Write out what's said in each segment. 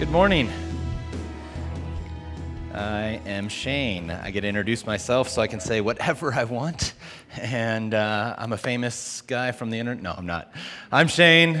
Good morning. I am Shane. I get to introduce myself so I can say whatever I want. And I'm a famous guy from the internet. No, I'm not. I'm Shane.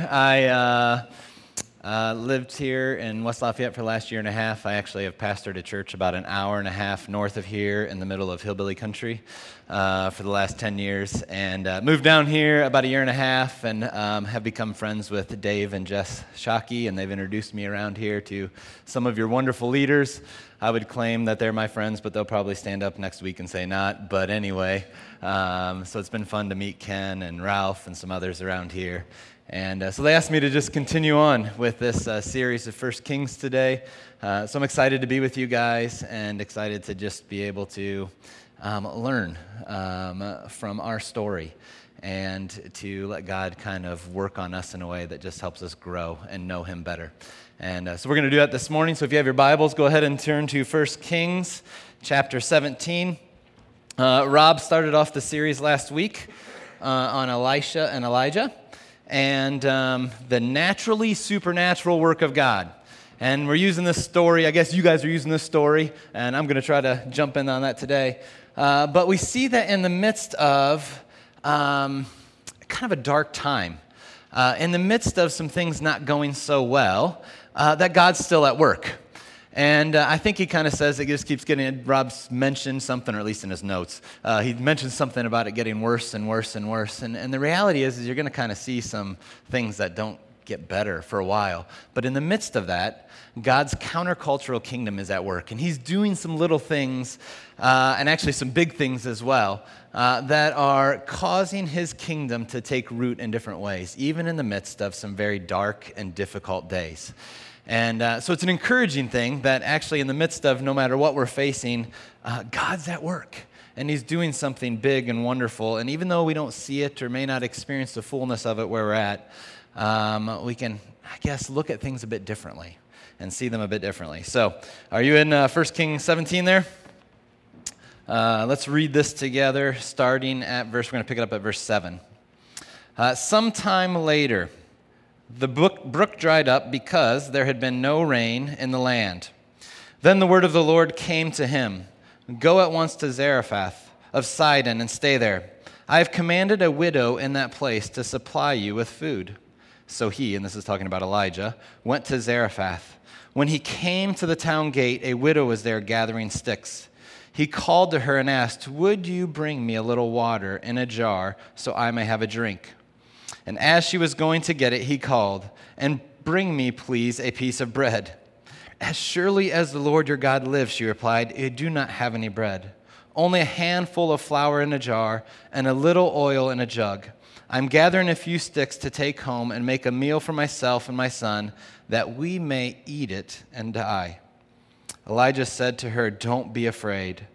I lived here in West Lafayette for the last year and a half. I actually have pastored a church about an hour and a half north of here in the middle of hillbilly country for the last 10 years, and moved down here about a year and a half, and have become friends with Dave and Jess Shockey, and they've introduced me around here to some of your wonderful leaders. I would claim that they're my friends, but they'll probably stand up next week and say not. But anyway, so it's been fun to meet Ken and Ralph and some others around here. And so they asked me to just continue on with this series of First Kings today. So I'm excited to be with you guys and excited to just be able to learn from our story and to let God kind of work on us in a way that just helps us grow and know Him better. And so we're going to do that this morning. So if you have your Bibles, go ahead and turn to First Kings chapter 17. Rob started off the series last week on Elisha and Elijah, and the naturally supernatural work of God. And we're using this story, I guess you guys are using this story, and I'm going to try to jump in on that today. But we see that in the midst of kind of a dark time, in the midst of some things not going so well, that God's still at work. And I think he kind of says, it just keeps getting, Rob's mentioned something, or at least in his notes, he mentioned something about it getting worse and worse and worse. And the reality is you're going to kind of see some things that don't get better for a while. But in the midst of that, God's countercultural kingdom is at work. And he's doing some little things, and actually some big things as well, that are causing his kingdom to take root in different ways, even in the midst of some very dark and difficult days. And so it's an encouraging thing that actually in the midst of no matter what we're facing, God's at work. And he's doing something big and wonderful. And even though we don't see it or may not experience the fullness of it where we're at, we can, I guess, look at things a bit differently and see them a bit differently. So are you in 1 Kings 17 there? Let's read this together starting at verse, we're going to pick it up at verse 7. Sometime later, the brook dried up because there had been no rain in the land. Then the word of the Lord came to him, "Go at once to Zarephath of Sidon and stay there. I have commanded a widow in that place to supply you with food." So he, and this is talking about Elijah, went to Zarephath. When he came to the town gate, a widow was there gathering sticks. He called to her and asked, "Would you bring me a little water in a jar so I may have a drink?" And as she was going to get it, he called, "And bring me, please, a piece of bread." "As surely as the Lord your God lives," she replied, "I do not have any bread, only a handful of flour in a jar and a little oil in a jug. I'm gathering a few sticks to take home and make a meal for myself and my son, that we may eat it and die." Elijah said to her, "Don't be afraid.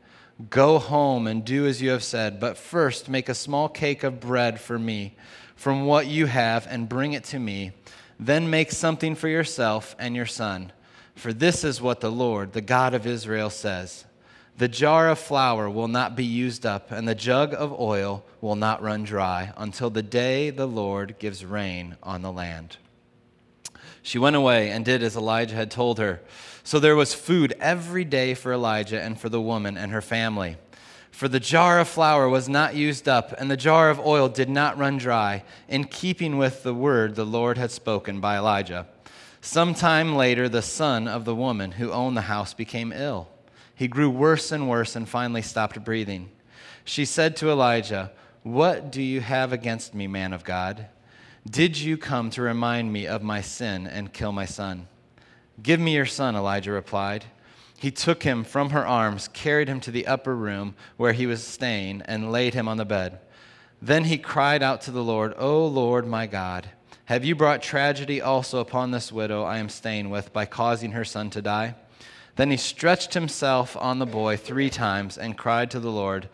Go home and do as you have said, but first make a small cake of bread for me from what you have and bring it to me. Then make something for yourself and your son. For this is what the Lord, the God of Israel, says: the jar of flour will not be used up, and the jug of oil will not run dry until the day the Lord gives rain on the land." She went away and did as Elijah had told her. So there was food every day for Elijah and for the woman and her family. For the jar of flour was not used up, and the jar of oil did not run dry, in keeping with the word the Lord had spoken by Elijah. Sometime later, the son of the woman who owned the house became ill. He grew worse and worse and finally stopped breathing. She said to Elijah, "What do you have against me, man of God? Did you come to remind me of my sin and kill my son?" "Give me your son," Elijah replied. He took him from her arms, carried him to the upper room where he was staying, and laid him on the bed. Then he cried out to the Lord, "O Lord, my God, have you brought tragedy also upon this widow I am staying with by causing her son to die?" Then he stretched himself on the boy 3 times and cried to the Lord,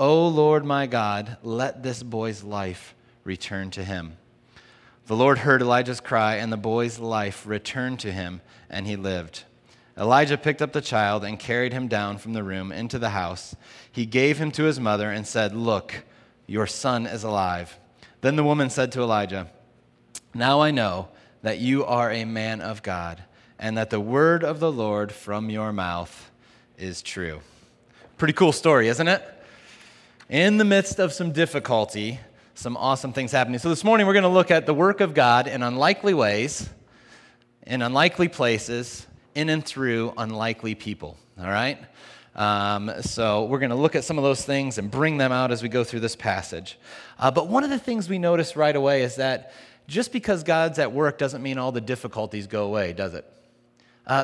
"O Lord, my God, let this boy's life return to him." The Lord heard Elijah's cry, and the boy's life returned to him, and he lived. Elijah picked up the child and carried him down from the room into the house. He gave him to his mother and said, "Look, your son is alive." Then the woman said to Elijah, "Now I know that you are a man of God and that the word of the Lord from your mouth is true. Pretty cool story, isn't it? In the midst of some difficulty, some awesome things happening. So this morning we're going to look at the work of God in unlikely ways, in unlikely places, in and through unlikely people, all right? So we're going to look at some of those things and bring them out as we go through this passage. But one of the things we notice right away is that just because God's at work doesn't mean all the difficulties go away, does it?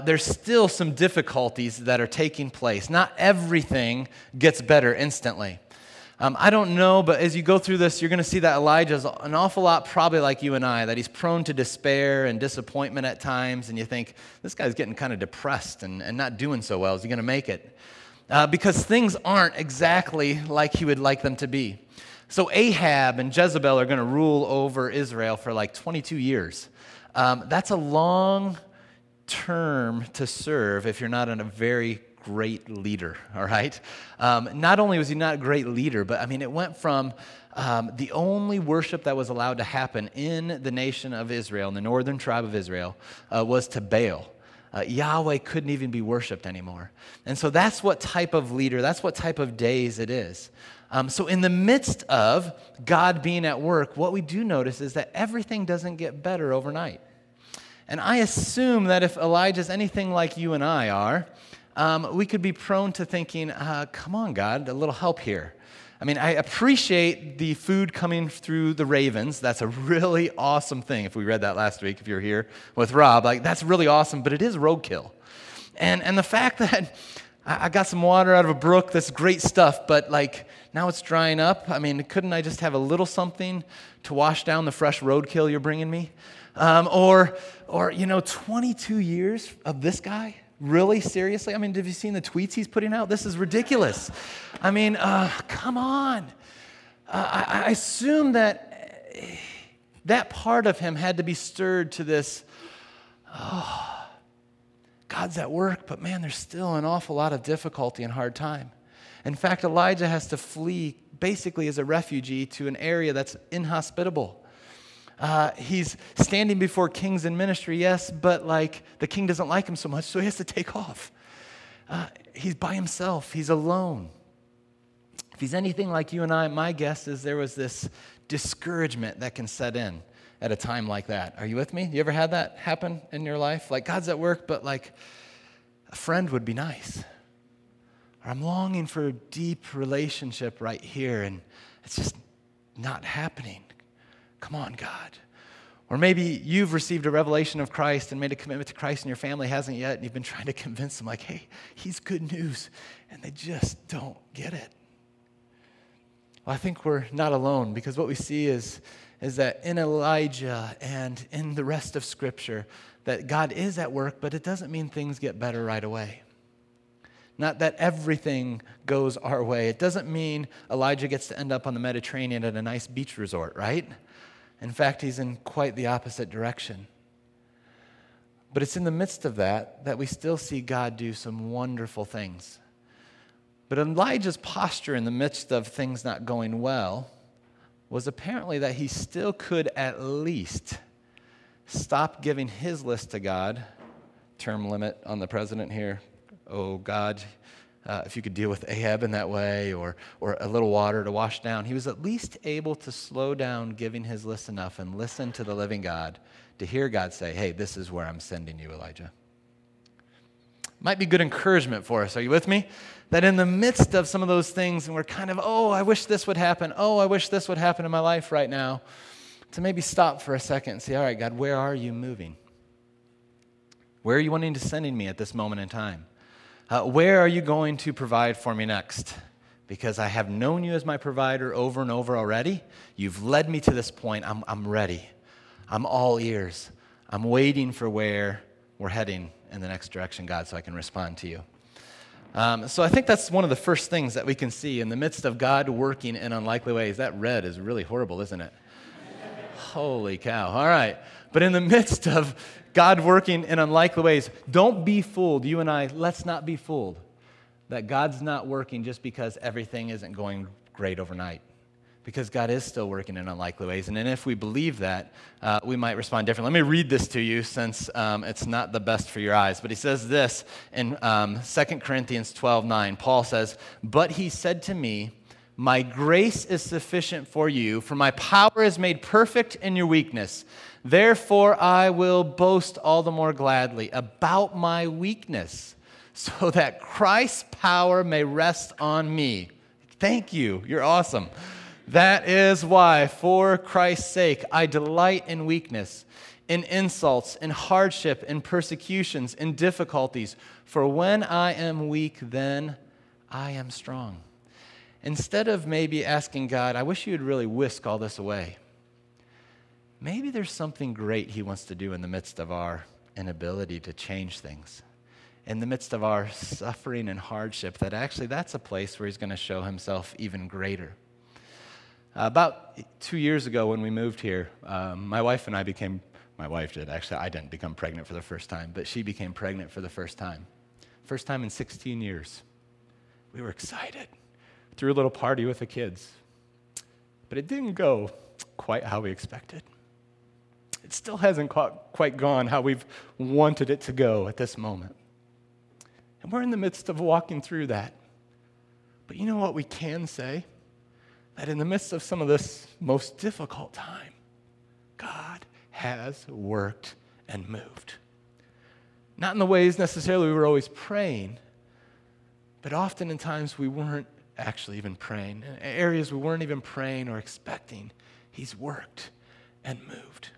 There's still some difficulties that are taking place. Not everything gets better instantly. I don't know, but as you go through this, you're going to see that Elijah's an awful lot probably like you and I, that he's prone to despair and disappointment at times, and you think, this guy's getting kind of depressed and not doing so well. Is he going to make it? Because things aren't exactly like he would like them to be. So Ahab and Jezebel are going to rule over Israel for like 22 years. That's a long term to serve if you're not in a very great leader, all right? Not only was he not a great leader, but I mean, it went from the only worship that was allowed to happen in the nation of Israel, in the northern tribe of Israel, was to Baal. Yahweh couldn't even be worshiped anymore. And so that's what type of leader, that's what type of days it is. So in the midst of God being at work, what we do notice is that everything doesn't get better overnight. And I assume that if Elijah's anything like you and I are, we could be prone to thinking, come on, God, a little help here. I mean, I appreciate the food coming through the ravens. That's a really awesome thing. If we read that last week, if you're here with Rob, like that's really awesome, but it is roadkill. And the fact that I got some water out of a brook, that's great stuff, but like now it's drying up. I mean, couldn't I just have a little something to wash down the fresh roadkill you're bringing me? Or you know, 22 years of this guy? Really? Seriously? I mean, have you seen the tweets he's putting out? This is ridiculous. I mean, come on. I assume that that part of him had to be stirred to this, oh, God's at work, but man, there's still an awful lot of difficulty and hard time. In fact, Elijah has to flee basically as a refugee to an area that's inhospitable. He's standing before kings in ministry, yes, but like the king doesn't like him so much, so he has to take off. He's by himself. He's alone. If he's anything like you and I, my guess is there was this discouragement that can set in at a time like that. Are you with me? You ever had that happen in your life? Like God's at work, but like a friend would be nice. Or I'm longing for a deep relationship right here, and it's just not happening. Come on, God. Or maybe you've received a revelation of Christ and made a commitment to Christ and your family hasn't yet, and you've been trying to convince them, like, hey, he's good news, and they just don't get it. Well, I think we're not alone, because what we see is that in Elijah and in the rest of Scripture, that God is at work, but it doesn't mean things get better right away. Not that everything goes our way. It doesn't mean Elijah gets to end up on the Mediterranean at a nice beach resort, right? In fact, he's in quite the opposite direction. But it's in the midst of that that we still see God do some wonderful things. But Elijah's posture in the midst of things not going well was apparently that he still could at least stop giving his list to God. Term limit on the president here. Oh, God, if you could deal with Ahab in that way, or a little water to wash down. He was at least able to slow down giving his list enough and listen to the living God to hear God say, hey, this is where I'm sending you, Elijah. Might be good encouragement for us. Are you with me? That in the midst of some of those things, and we're kind of, oh, I wish this would happen. Oh, I wish this would happen in my life right now. To maybe stop for a second and say, all right, God, where are you moving? Where are you wanting to send me at this moment in time? Where are you going to provide for me next? Because I have known you as my provider over and over already. You've led me to this point. I'm ready. I'm all ears. I'm waiting for where we're heading in the next direction, God, so I can respond to you. So I think that's one of the first things that we can see in the midst of God working in unlikely ways. That red is really horrible, isn't it? Holy cow. All right. But in the midst of God working in unlikely ways, don't be fooled. You and I, let's not be fooled that God's not working just because everything isn't going great overnight. because God is still working in unlikely ways. And if we believe that, we might respond differently. Let me read this to you since it's not the best for your eyes. But he says this in 2 Corinthians 12:9. Paul says, "But he said to me, my grace is sufficient for you, for my power is made perfect in your weakness. Therefore, I will boast all the more gladly about my weakness, so that Christ's power may rest on me." Thank you. You're awesome. "That is why, for Christ's sake, I delight in weakness, in insults, in hardship, in persecutions, in difficulties. For when I am weak, then I am strong." Instead of maybe asking God, I wish you would really whisk all this away, maybe there's something great he wants to do in the midst of our inability to change things, in the midst of our suffering and hardship, that actually that's a place where he's going to show himself even greater. About 2 years ago when we moved here, my wife did actually, I didn't become pregnant for the first time, but she became pregnant for the first time. First time in 16 years. We were excited. Threw a little party with the kids. But it didn't go quite how we expected. It still hasn't quite gone how we've wanted it to go at this moment. And we're in the midst of walking through that. But you know what we can say? That in the midst of some of this most difficult time, God has worked and moved. Not in the ways necessarily we were always praying, but often in times we weren't actually even praying, in areas we weren't even praying or expecting, he's worked and moved.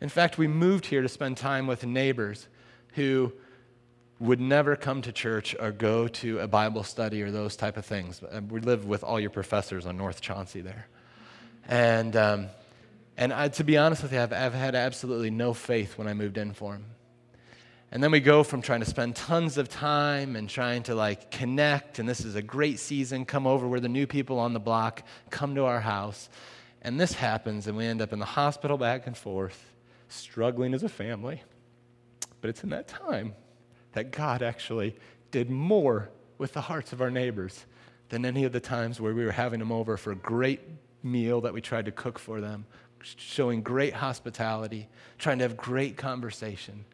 In fact, we moved here to spend time with neighbors who would never come to church or go to a Bible study or those type of things. We lived with all your professors on North Chauncey there. And to be honest with you, I've had absolutely no faith when I moved in for them. And then we go from trying to spend tons of time and trying to like connect, and this is a great season, come over, we're the new people on the block, come to our house. And this happens, and we end up in the hospital back and forth, struggling as a family. But it's in that time that God actually did more with the hearts of our neighbors than any of the times where we were having them over for a great meal that we tried to cook for them, showing great hospitality, trying to have great conversation.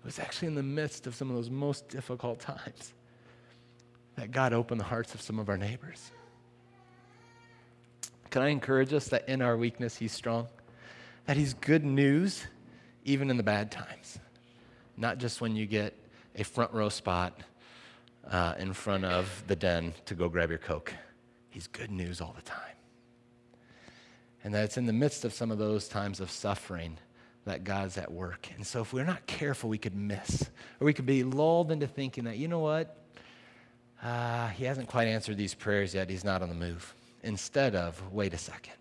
It was actually in the midst of some of those most difficult times that God opened the hearts of some of our neighbors. Can I encourage us that in our weakness, he's strong, that he's good news even in the bad times, not just when you get a front row spot in front of the den to go grab your Coke. He's good news all the time. And that it's in the midst of some of those times of suffering that God's at work. And so if we're not careful, we could miss, or we could be lulled into thinking that, you know what, he hasn't quite answered these prayers yet, he's not on the move. Instead of, wait a second,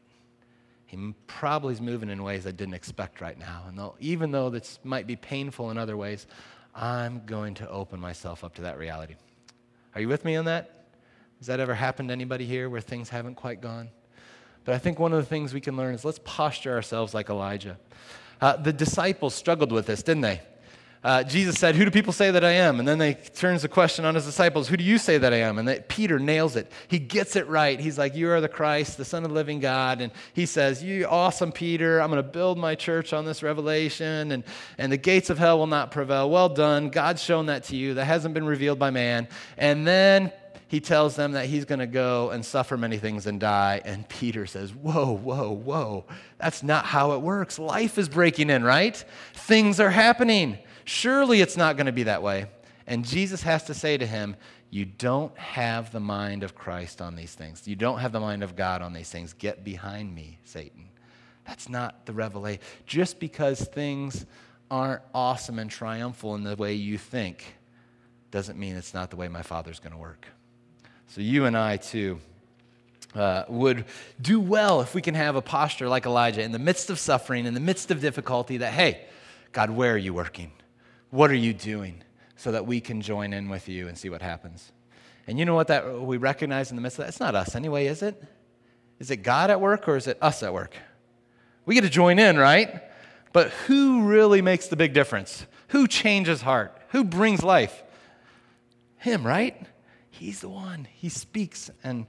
he probably is moving in ways I didn't expect right now. And even though this might be painful in other ways, I'm going to open myself up to that reality. Are you with me on that? Has that ever happened to anybody here where things haven't quite gone? But I think one of the things we can learn is let's posture ourselves like Elijah. The disciples struggled with this, didn't they? Jesus said, "Who do people say that I am?" And then they turns the question on his disciples, "Who do you say that I am?" And Peter nails it. He gets it right. He's like, "You are the Christ, the Son of the living God." And he says, "You awesome, Peter. I'm going to build my church on this revelation, and the gates of hell will not prevail. Well done. God's shown that to you. That hasn't been revealed by man." And then he tells them that he's going to go and suffer many things and die. And Peter says, whoa. That's not how it works. Life is breaking in, right? Things are happening. Surely it's not going to be that way. And Jesus has to say to him, you don't have the mind of Christ on these things. You don't have the mind of God on these things. Get behind me, Satan. That's not the revelation. Just because things aren't awesome and triumphal in the way you think doesn't mean it's not the way my Father's going to work. So you and I, too, would do well if we can have a posture like Elijah in the midst of suffering, in the midst of difficulty, that, hey, God, where are you working? What are you doing? So that we can join in with you and see what happens. And you know what that we recognize in the midst of that? It's not us anyway, is it? Is it God at work or is it us at work? We get to join in, right? But who really makes the big difference? Who changes heart? Who brings life? Him, right? He's the one. He speaks and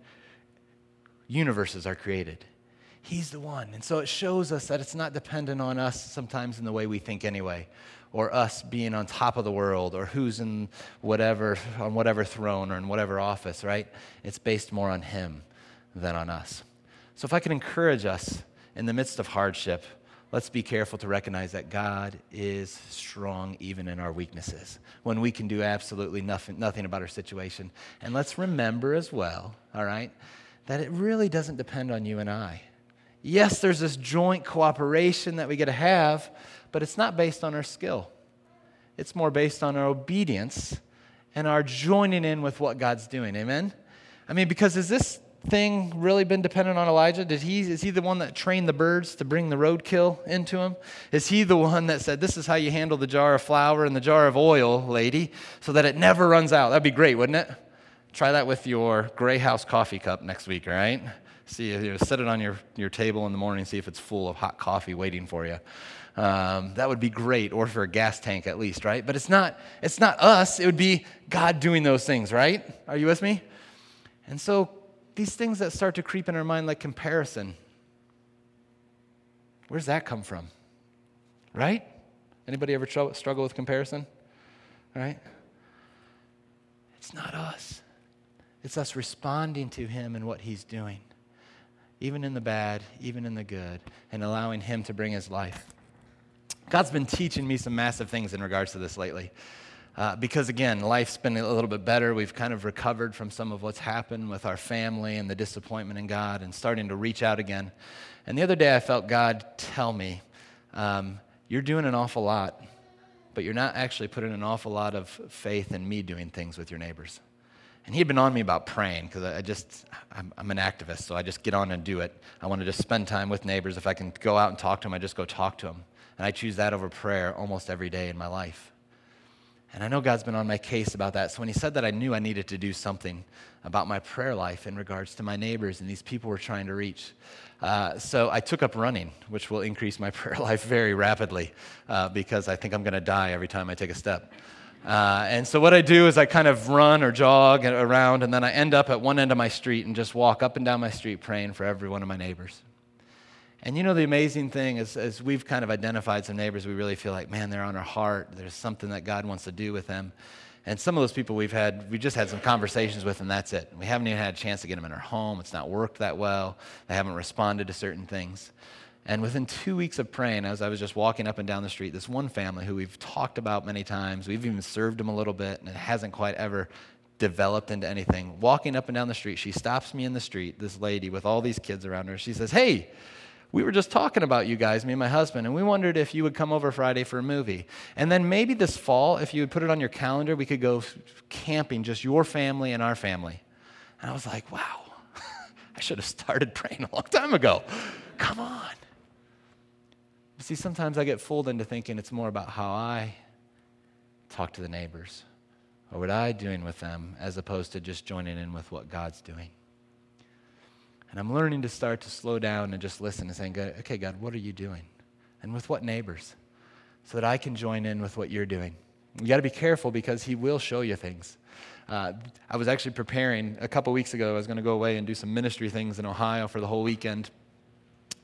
universes are created. He's the one. And so it shows us that it's not dependent on us sometimes in the way we think anyway, or us being on top of the world, or who's in whatever, on whatever throne or in whatever office, right? It's based more on him than on us. So if I can encourage us in the midst of hardship, let's be careful to recognize that God is strong even in our weaknesses, when we can do absolutely nothing about our situation. And let's remember as well, all right, that it really doesn't depend on you and I. Yes, there's this joint cooperation that we get to have, but it's not based on our skill. It's more based on our obedience and our joining in with what God's doing. Amen? I mean, because has this thing really been dependent on Elijah? Is he the one that trained the birds to bring the roadkill into him? Is he the one that said, this is how you handle the jar of flour and the jar of oil, lady, so that it never runs out? That'd be great, wouldn't it? Try that with your Gray House coffee cup next week, all right? See, you set it on your table in the morning and see if it's full of hot coffee waiting for you. That would be great, or for a gas tank at least, right? But it's not us. It would be God doing those things, right? Are you with me? And so these things that start to creep in our mind like comparison, where's that come from, right? Anybody ever struggle with comparison, right? It's not us. It's us responding to him and what he's doing, even in the bad, even in the good, and allowing him to bring his life. God's been teaching me some massive things in regards to this lately because, again, life's been a little bit better. We've kind of recovered from some of what's happened with our family and the disappointment in God and starting to reach out again. And the other day I felt God tell me, you're doing an awful lot, but you're not actually putting an awful lot of faith in me doing things with your neighbors. And he had been on me about praying because I'm an activist, so I just get on and do it. I want to just spend time with neighbors. If I can go out and talk to them, I just go talk to them. And I choose that over prayer almost every day in my life. And I know God's been on my case about that. So when he said that, I knew I needed to do something about my prayer life in regards to my neighbors and these people we're trying to reach. So I took up running, which will increase my prayer life very rapidly because I think I'm going to die every time I take a step. And so what I do is I kind of run or jog around, and then I end up at one end of my street and just walk up and down my street praying for every one of my neighbors. And you know, the amazing thing is, as we've kind of identified some neighbors, we really feel like, man, they're on our heart. There's something that God wants to do with them. And some of those people we just had some conversations with, and that's it. We haven't even had a chance to get them in our home. It's not worked that well. They haven't responded to certain things. And within 2 weeks of praying, as I was just walking up and down the street, this one family who we've talked about many times, we've even served them a little bit, and it hasn't quite ever developed into anything. Walking up and down the street, she stops me in the street, this lady with all these kids around her. She says, hey, we were just talking about you guys, me and my husband, and we wondered if you would come over Friday for a movie. And then maybe this fall, if you would put it on your calendar, we could go camping, just your family and our family. And I was like, wow, I should have started praying a long time ago. Come on. See, sometimes I get fooled into thinking it's more about how I talk to the neighbors or what I'm doing with them as opposed to just joining in with what God's doing. And I'm learning to start to slow down and just listen and saying, okay, God, what are you doing? And with what neighbors? So that I can join in with what you're doing. You got to be careful because he will show you things. I was actually preparing a couple weeks ago. I was going to go away and do some ministry things in Ohio for the whole weekend.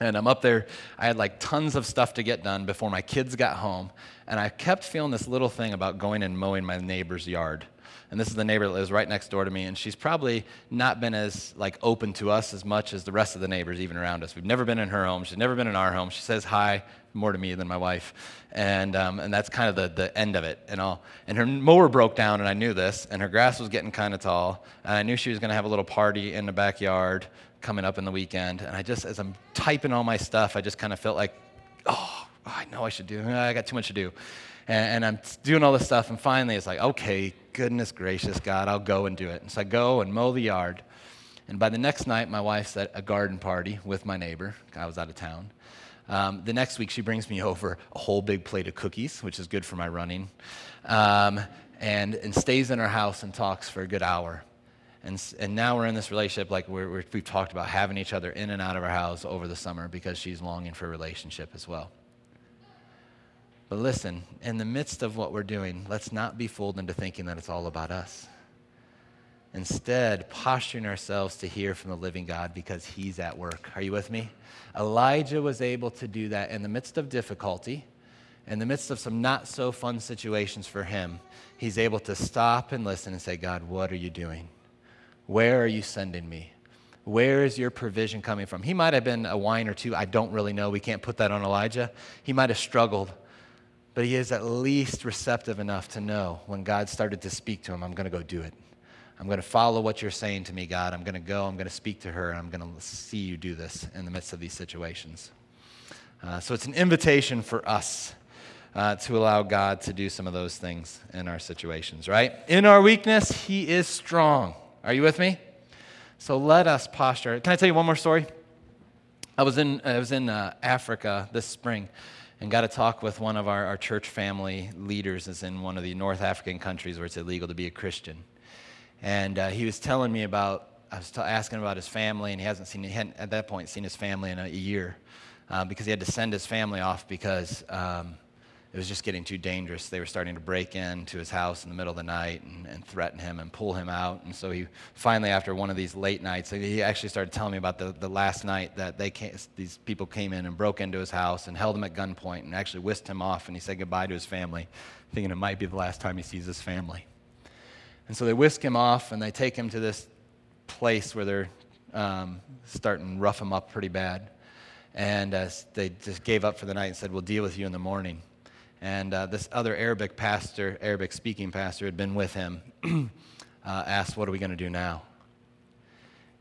And I'm up there, I had like tons of stuff to get done before my kids got home, and I kept feeling this little thing about going and mowing my neighbor's yard. And this is the neighbor that lives right next door to me, and she's probably not been as like open to us as much as the rest of the neighbors even around us. We've never been in her home, she's never been in our home. She says hi more to me than my wife, and that's kind of the end of it and all. And her mower broke down, and I knew this, and her grass was getting kind of tall, and I knew she was going to have a little party in the backyard coming up in the weekend. And I just, as I'm typing all my stuff, I just kind of felt like, oh, I know I should do, I got too much to do. And I'm doing all this stuff, and finally it's like, okay, goodness gracious, God, I'll go and do it. And so I go and mow the yard. And by the next night, my wife's at a garden party with my neighbor. I was out of town. The next week, she brings me over a whole big plate of cookies, which is good for my running, and stays in her house and talks for a good hour. And now we're in this relationship, like we've talked about having each other in and out of our house over the summer because she's longing for a relationship as well. But listen, in the midst of what we're doing, let's not be fooled into thinking that it's all about us. Instead, posturing ourselves to hear from the living God because he's at work. Are you with me? Elijah was able to do that in the midst of difficulty, in the midst of some not-so-fun situations for him. He's able to stop and listen and say, God, what are you doing? Where are you sending me? Where is your provision coming from? He might have been a wine or two. I don't really know. We can't put that on Elijah. He might have struggled. But he is at least receptive enough to know when God started to speak to him, I'm going to go do it. I'm going to follow what you're saying to me, God. I'm going to go. I'm going to speak to her. And I'm going to see you do this in the midst of these situations. So it's an invitation for us to allow God to do some of those things in our situations, right? In our weakness, he is strong. Are you with me? So let us posture. Can I tell you one more story? I was in Africa this spring and got to talk with one of our church family leaders is in one of the North African countries where it's illegal to be a Christian. And he was telling me about, I was asking about his family, and he hadn't at that point seen his family in a year because he had to send his family off because it was just getting too dangerous. They were starting to break into his house in the middle of the night and threaten him and pull him out. And so he finally, after one of these late nights, he actually started telling me about the last night that these people came in and broke into his house and held him at gunpoint and actually whisked him off, and he said goodbye to his family, thinking it might be the last time he sees his family. And so they whisk him off, and they take him to this place where they're starting to rough him up pretty bad. And they just gave up for the night and said, we'll deal with you in the morning. And this other Arabic-speaking pastor had been with him, asked, what are we going to do now?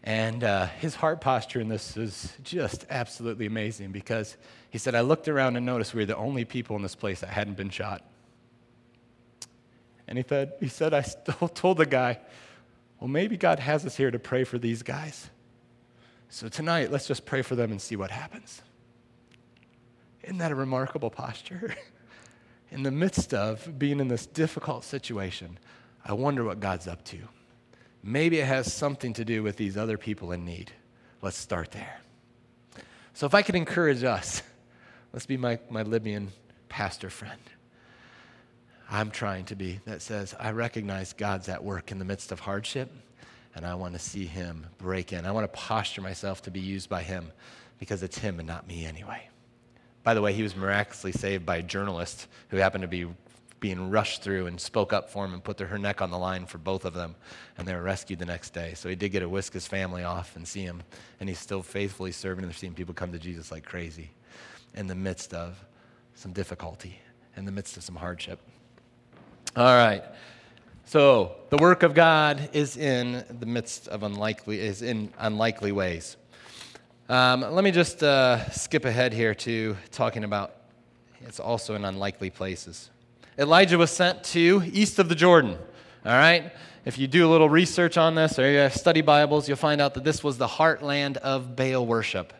And his heart posture in this is just absolutely amazing because he said, I looked around and noticed we were the only people in this place that hadn't been shot. And he said, I still told the guy, well, maybe God has us here to pray for these guys. So tonight, let's just pray for them and see what happens. Isn't that a remarkable posture? In the midst of being in this difficult situation, I wonder what God's up to. Maybe it has something to do with these other people in need. Let's start there. So if I could encourage us, let's be my Libyan pastor friend. I'm trying to be, that says, I recognize God's at work in the midst of hardship, and I want to see him break in. I want to posture myself to be used by him because it's him and not me anyway. By the way, he was miraculously saved by a journalist who happened to be being rushed through and spoke up for him and put her neck on the line for both of them, and they were rescued the next day. So he did get to whisk his family off and see him, and he's still faithfully serving and seeing people come to Jesus like crazy in the midst of some difficulty, in the midst of some hardship. All right. So the work of God is in the midst of unlikely ways. Let me just skip ahead here to talking about it's also in unlikely places. Elijah was sent to east of the Jordan. All right. If you do a little research on this or you have study Bibles, you'll find out that this was the heartland of Baal worship.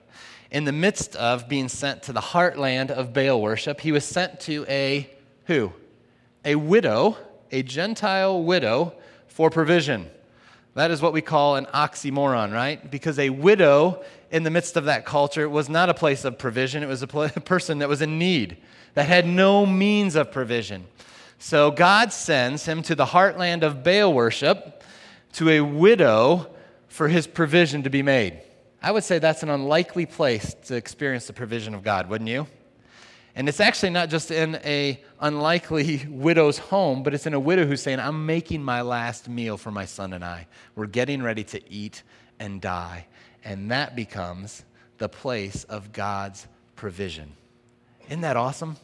In the midst of being sent to the heartland of Baal worship, he was sent to a widow, a Gentile widow, for provision. That is what we call an oxymoron, right? Because a widow in the midst of that culture was not a place of provision. It was a person that was in need, that had no means of provision. So God sends him to the heartland of Baal worship, to a widow, for his provision to be made. I would say that's an unlikely place to experience the provision of God, wouldn't you? And it's actually not just in a unlikely widow's home, but it's in a widow who's saying, I'm making my last meal for my son and I. We're getting ready to eat and die. And that becomes the place of God's provision. Isn't that awesome?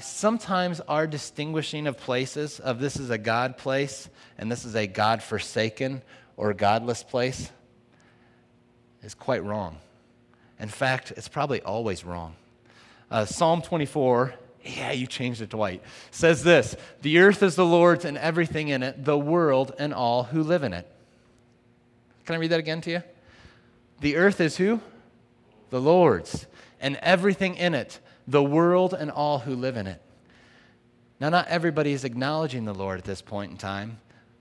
Sometimes our distinguishing of places, of this is a God place and this is a God-forsaken or godless place, is quite wrong. In fact, it's probably always wrong. Psalm 24, you changed it to white, says this, the earth is the Lord's and everything in it, the world and all who live in it. Can I read that again to you? The earth is who? The Lord's and everything in it, the world and all who live in it. Now, not everybody is acknowledging the Lord at this point in time,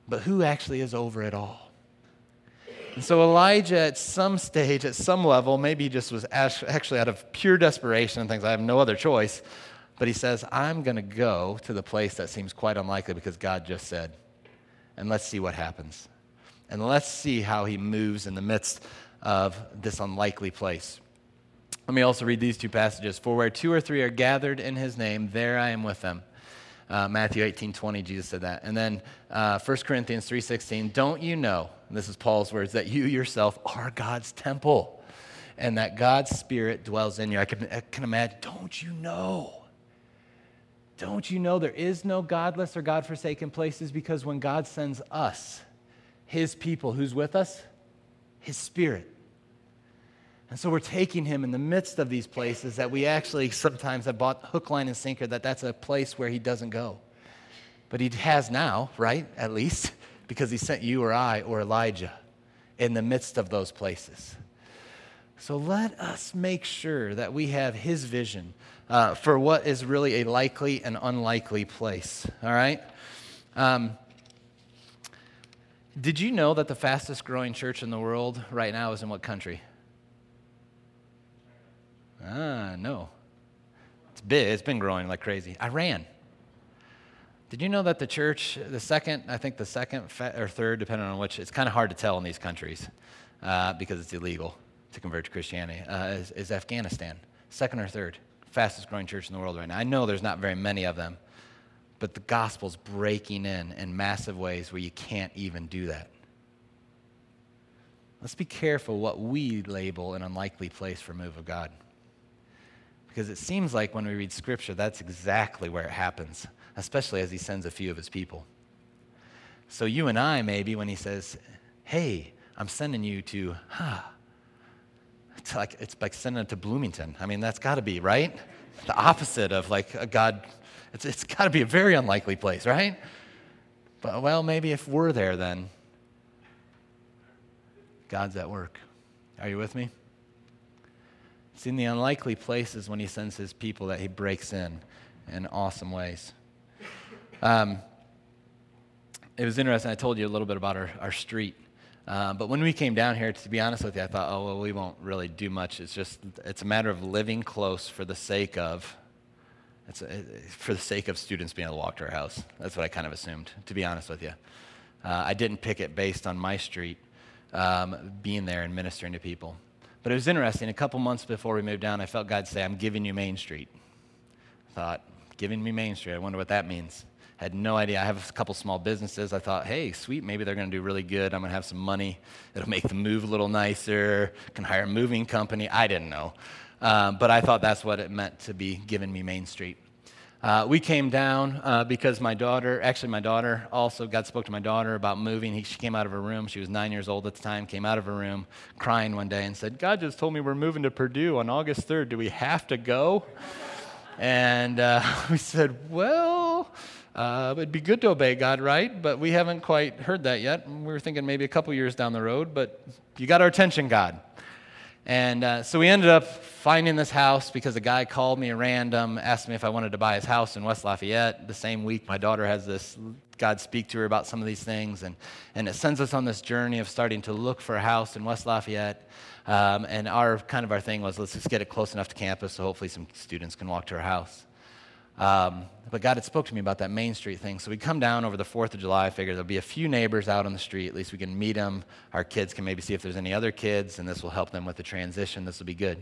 but who actually is over it all? And so Elijah, at some stage, at some level, maybe he just was actually out of pure desperation and thinks, I have no other choice. But he says, I'm going to go to the place that seems quite unlikely because God just said. and let's see what happens. And let's see how he moves in the midst of this unlikely place. Let me also read these two passages. For where two or three are gathered in his name, there I am with them. Matthew 18:20, Jesus said that. And then 1 Corinthians 3:16, don't you know, and this is Paul's words, that you yourself are God's temple and that God's Spirit dwells in you. I can imagine, don't you know? Don't you know there is no godless or God-forsaken places, because when God sends us, his people, who's with us? His Spirit. And so we're taking him in the midst of these places that we actually sometimes have bought hook, line, and sinker that that's a place where he doesn't go. But he has now, right, at least, because he sent you or I or Elijah in the midst of those places. So let us make sure that we have his vision for what is really a likely and unlikely place, all right? Did you know that the fastest growing church in the world right now is in what country? No. It's big. It's been growing like crazy. Iran. Did you know that the church, the second or third, depending on which, it's kind of hard to tell in these countries because it's illegal to convert to Christianity, is Afghanistan. Second or third fastest growing church in the world right now. I know there's not very many of them, but the gospel's breaking in massive ways where you can't even do that. Let's be careful what we label an unlikely place for move of God, because it seems like when we read Scripture, that's exactly where it happens, especially as he sends a few of his people. So you and I, maybe, when he says, hey, I'm sending you to, it's like sending it to Bloomington. I mean, that's got to be, right? The opposite of like a God. It's got to be a very unlikely place, right? But, well, maybe if we're there, then God's at work. Are you with me? It's in the unlikely places when he sends his people that he breaks in awesome ways. It was interesting. I told you a little bit about our street. But when we came down here, to be honest with you, I thought, oh, well, we won't really do much. It's a matter of living close for the sake of, for the sake of students being able to walk to our house. That's what I kind of assumed, to be honest with you. I didn't pick it based on my street being there and ministering to people. But it was interesting. A couple months before we moved down, I felt God say, I'm giving you Main Street. I thought, giving me Main Street, I wonder what that means. Had no idea. I have a couple small businesses. I thought, hey, sweet, maybe they're going to do really good. I'm going to have some money. It'll make the move a little nicer. Can hire a moving company. I didn't know. But I thought that's what it meant to be giving me Main Street. We came down because my daughter, God spoke to my daughter about moving. She came out of her room. She was 9 years old at the time, came out of her room crying one day and said, God just told me we're moving to Purdue on August 3rd. Do we have to go? And we said, well, it'd be good to obey God, right? But we haven't quite heard that yet. We were thinking maybe a couple years down the road, but you got our attention, God. And so we ended up finding this house because a guy called me at random, asked me if I wanted to buy his house in West Lafayette. The same week, my daughter has this, God speak to her about some of these things, and it sends us on this journey of starting to look for a house in West Lafayette. And our thing was, let's just get it close enough to campus so hopefully some students can walk to our house. But God had spoke to me about that Main Street thing. So we come down over the 4th of July. I figured there'll be a few neighbors out on the street. At least we can meet them. Our kids can maybe see if there's any other kids, and this will help them with the transition. This will be good.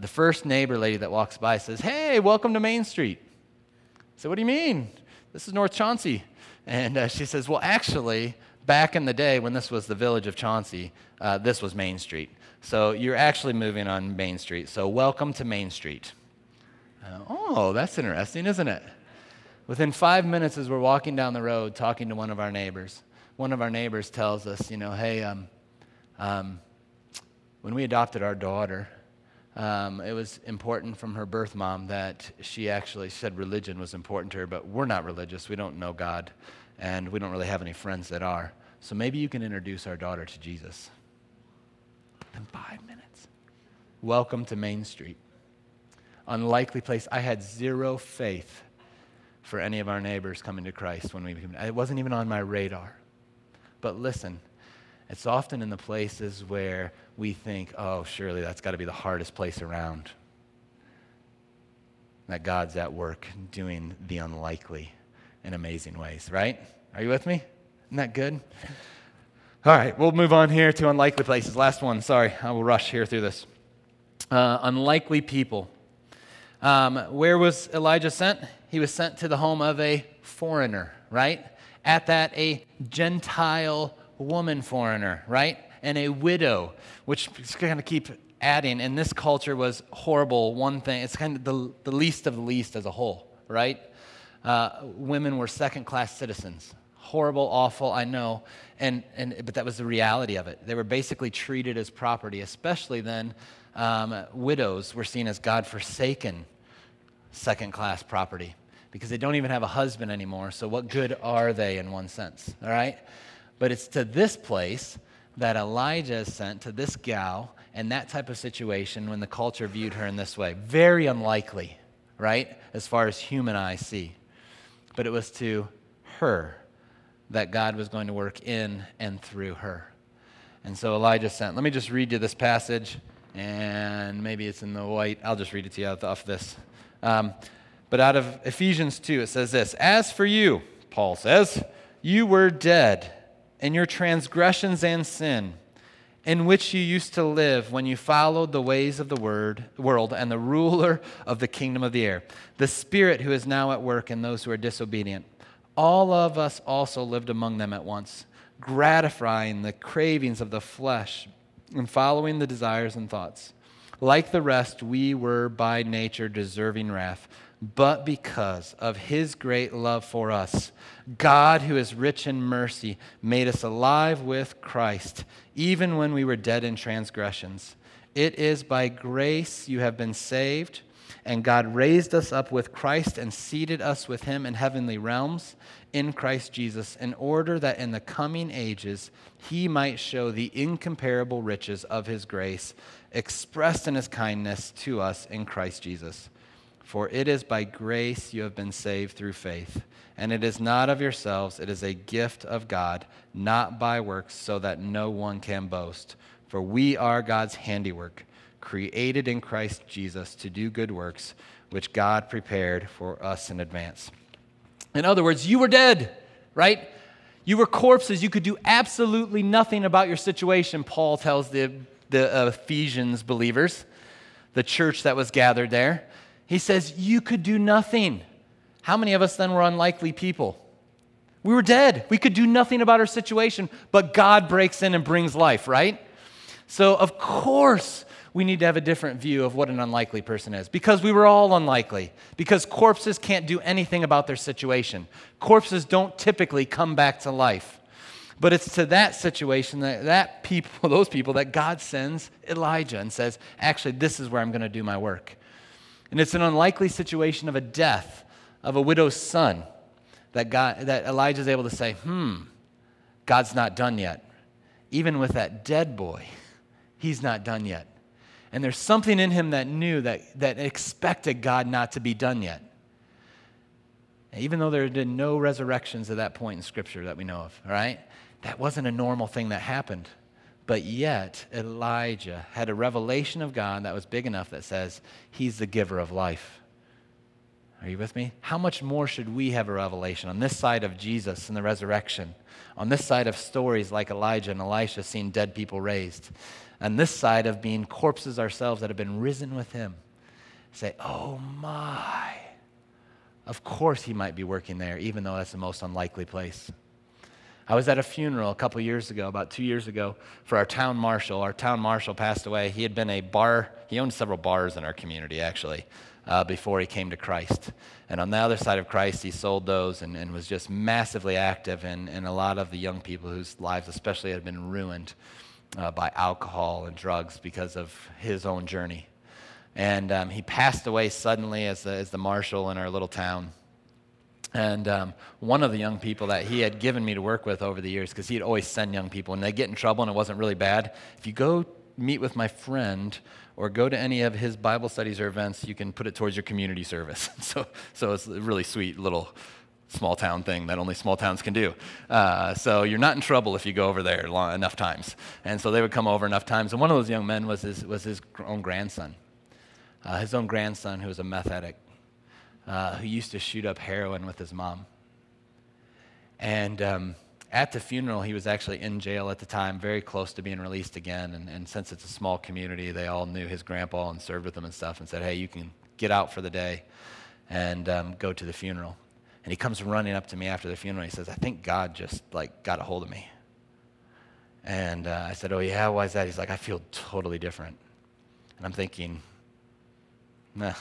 The first neighbor lady that walks by says, hey, welcome to Main Street. I said, what do you mean? This is North Chauncey. And she says, well, actually, back in the day when this was the village of Chauncey, this was Main Street. So you're actually moving on Main Street. So welcome to Main Street. Oh, that's interesting, isn't it? Within 5 minutes as we're walking down the road talking to one of our neighbors tells us, hey, when we adopted our daughter, it was important from her birth mom that she actually said religion was important to her, but we're not religious. We don't know God, and we don't really have any friends that are. So maybe you can introduce our daughter to Jesus. In 5 minutes. Welcome to Main Street. Unlikely place. I had zero faith for any of our neighbors coming to Christ when we became. It wasn't even on my radar. But listen, it's often in the places where we think, oh, surely that's got to be the hardest place around, that God's at work doing the unlikely in amazing ways, right? Are you with me? Isn't that good? All right, we'll move on here to unlikely places. Last one, sorry. I will rush here through this. Unlikely people. Where was Elijah sent? He was sent to the home of a foreigner, right? At that, a Gentile woman foreigner, right? And a widow, which is going to keep adding. And this culture was horrible. One thing, it's kind of the least of the least as a whole, right? Women were second-class citizens. Horrible, awful, I know, but that was the reality of it. They were basically treated as property, especially then widows were seen as God-forsaken second-class property because they don't even have a husband anymore, so what good are they in one sense, all right? But it's to this place that Elijah is sent, to this gal, and that type of situation when the culture viewed her in this way. Very unlikely, right, as far as human eyes see. But it was to her that God was going to work in and through her. And so Elijah sent. Let me just read you this passage, and maybe it's in the white. I'll just read it to you off this. But out of Ephesians 2, it says this, "As for you," Paul says, "you were dead in your transgressions and sin, in which you used to live when you followed the ways of the world and the ruler of the kingdom of the air, the spirit who is now at work in those who are disobedient. All of us also lived among them at once, gratifying the cravings of the flesh and following the desires and thoughts. Like the rest, we were by nature deserving wrath, but because of his great love for us, God, who is rich in mercy, made us alive with Christ, even when we were dead in transgressions. It is by grace you have been saved, and God raised us up with Christ and seated us with him in heavenly realms in Christ Jesus, in order that in the coming ages he might show the incomparable riches of his grace expressed in his kindness to us in Christ Jesus. For it is by grace you have been saved through faith, and it is not of yourselves, it is a gift of God, not by works, so that no one can boast. For we are God's handiwork, created in Christ Jesus to do good works, which God prepared for us in advance." In other words, you were dead, right? You were corpses. You could do absolutely nothing about your situation, Paul tells the Ephesians believers, the church that was gathered there. He says, you could do nothing. How many of us then were unlikely people? We were dead. We could do nothing about our situation, but God breaks in and brings life, right? So, of course, we need to have a different view of what an unlikely person is, because we were all unlikely, because corpses can't do anything about their situation. Corpses don't typically come back to life. But it's to that situation, those people, that God sends Elijah and says, actually, this is where I'm going to do my work. And it's an unlikely situation of a death of a widow's son that Elijah's able to say, God's not done yet. Even with that dead boy, he's not done yet. And there's something in him that knew that expected God not to be done yet. Even though there had been no resurrections at that point in Scripture that we know of, all right? That wasn't a normal thing that happened. But yet, Elijah had a revelation of God that was big enough that says, he's the giver of life. Are you with me? How much more should we have a revelation on this side of Jesus and the resurrection, on this side of stories like Elijah and Elisha seeing dead people raised, and this side of being corpses ourselves that have been risen with him? Say, oh my, of course he might be working there, even though that's the most unlikely place. I was at a funeral about 2 years ago, for our town marshal. Our town marshal passed away. He had been he owned several bars in our community, actually, before he came to Christ. And on the other side of Christ, he sold those and was just massively active in a lot of the young people whose lives especially had been ruined by alcohol and drugs because of his own journey. And he passed away suddenly as the marshal in our little town. And one of the young people that he had given me to work with over the years, because he'd always send young people, and they get in trouble, and it wasn't really bad. If you go meet with my friend or go to any of his Bible studies or events, you can put it towards your community service. So it's a really sweet little small town thing that only small towns can do. So you're not in trouble if you go over there enough times. And so they would come over enough times. And one of those young men was his own grandson. His own grandson, who was a meth addict, who used to shoot up heroin with his mom. And At the funeral, he was actually in jail at the time, very close to being released again. And since it's a small community, they all knew his grandpa and served with him and stuff and said, hey, you can get out for the day and go to the funeral. And he comes running up to me after the funeral. He says, I think God just, got a hold of me. And I said, oh, yeah, why is that? He's like, I feel totally different. And I'm thinking, nah,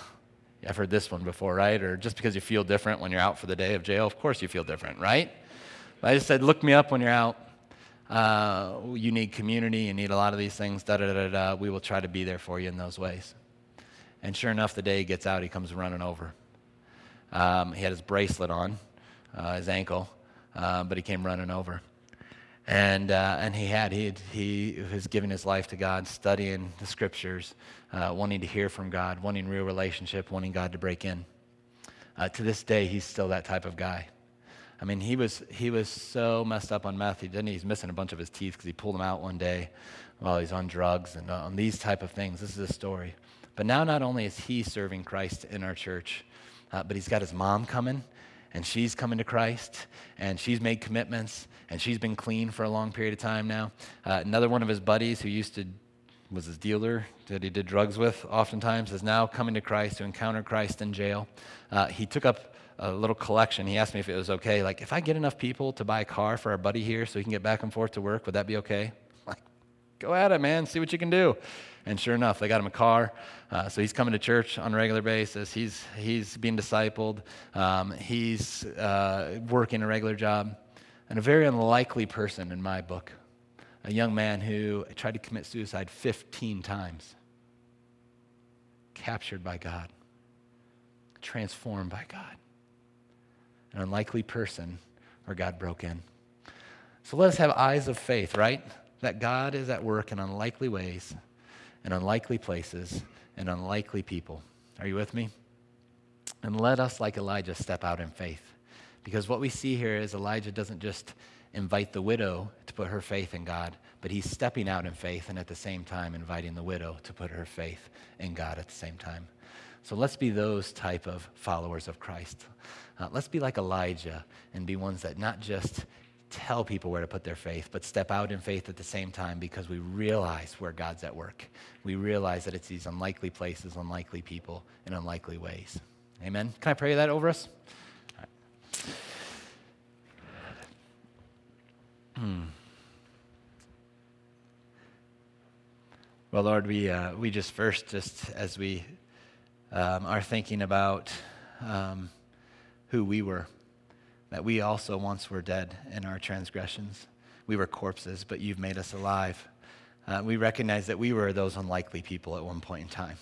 I've heard this one before, right? Or just because you feel different when you're out for the day of jail, of course you feel different, right? But I just said, look me up when you're out. You need community. You need a lot of these things, da-da-da-da-da. We will try to be there for you in those ways. And sure enough, the day he gets out, he comes running over. He had his bracelet on, his ankle, but he came running over. And he was giving his life to God, studying the scriptures, wanting to hear from God, wanting real relationship, wanting God to break in. To this day, he's still that type of guy. I mean, he was so messed up on meth. He's missing a bunch of his teeth because he pulled them out one day while he's on drugs and on these type of things. This is a story. But now not only is he serving Christ in our church, but he's got his mom coming, and she's coming to Christ, and she's made commitments, and she's been clean for a long period of time now. Another one of his buddies who was his dealer that he did drugs with oftentimes is now coming to Christ, to encounter Christ in jail. He took up a little collection. He asked me if it was okay. If I get enough people to buy a car for our buddy here so he can get back and forth to work, would that be okay? Go at it, man. See what you can do. And sure enough, they got him a car. So he's coming to church on a regular basis. He's being discipled. He's working a regular job. And a very unlikely person in my book, a young man who tried to commit suicide 15 times, captured by God, transformed by God. An unlikely person where God broke in. So let us have eyes of faith, right? That God is at work in unlikely ways, in unlikely places, and unlikely people. Are you with me? And let us, like Elijah, step out in faith. Because what we see here is Elijah doesn't just invite the widow to put her faith in God, but he's stepping out in faith and at the same time inviting the widow to put her faith in God at the same time. So let's be those type of followers of Christ. Let's be like Elijah and be ones that not just tell people where to put their faith, but step out in faith at the same time because we realize where God's at work. We realize that it's these unlikely places, unlikely people, and unlikely ways. Amen. Can I pray that over us? All right. Well, Lord, we just first, just as we are thinking about who we were, that we also once were dead in our transgressions. We were corpses, but you've made us alive. We recognize that we were those unlikely people at one point in time.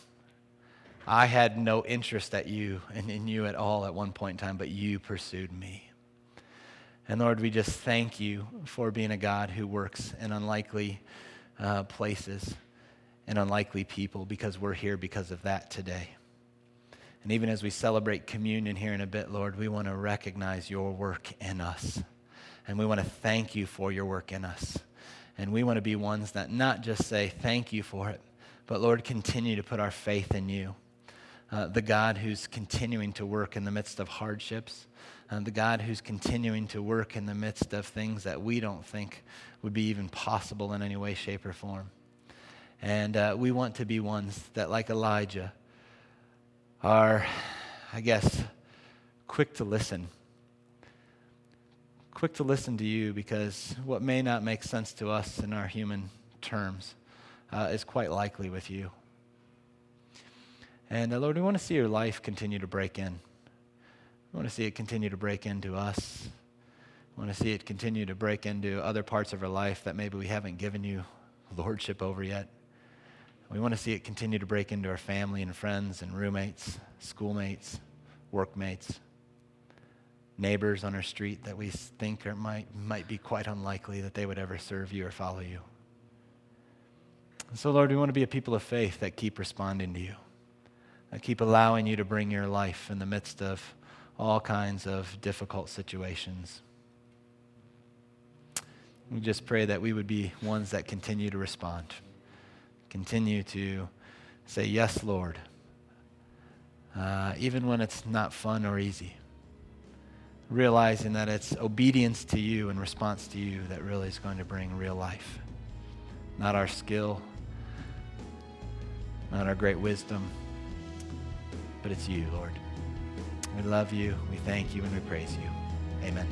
I had no interest at you and in you at all at one point in time, but you pursued me. And Lord, we just thank you for being a God who works in unlikely places and unlikely people because we're here because of that today. And even as we celebrate communion here in a bit, Lord, we want to recognize your work in us. And we want to thank you for your work in us. And we want to be ones that not just say thank you for it, but Lord, continue to put our faith in you. The God who's continuing to work in the midst of hardships. The God who's continuing to work in the midst of things that we don't think would be even possible in any way, shape, or form. And we want to be ones that, like Elijah, are, I guess, quick to listen to you because what may not make sense to us in our human terms is quite likely with you. And Lord, we want to see your life continue to break in. We want to see it continue to break into us. We want to see it continue to break into other parts of our life that maybe we haven't given you lordship over yet. We want to see it continue to break into our family and friends and roommates, schoolmates, workmates, neighbors on our street that we think are, might be quite unlikely that they would ever serve you or follow you. And so, Lord, we want to be a people of faith that keep responding to you, that keep allowing you to bring your life in the midst of all kinds of difficult situations. We just pray that we would be ones that continue to respond. Continue to say, yes, Lord, even when it's not fun or easy. realizing that it's obedience to you and response to you that really is going to bring real life. Not our skill, not our great wisdom, but it's you, Lord. We love you, we thank you, and we praise you. Amen.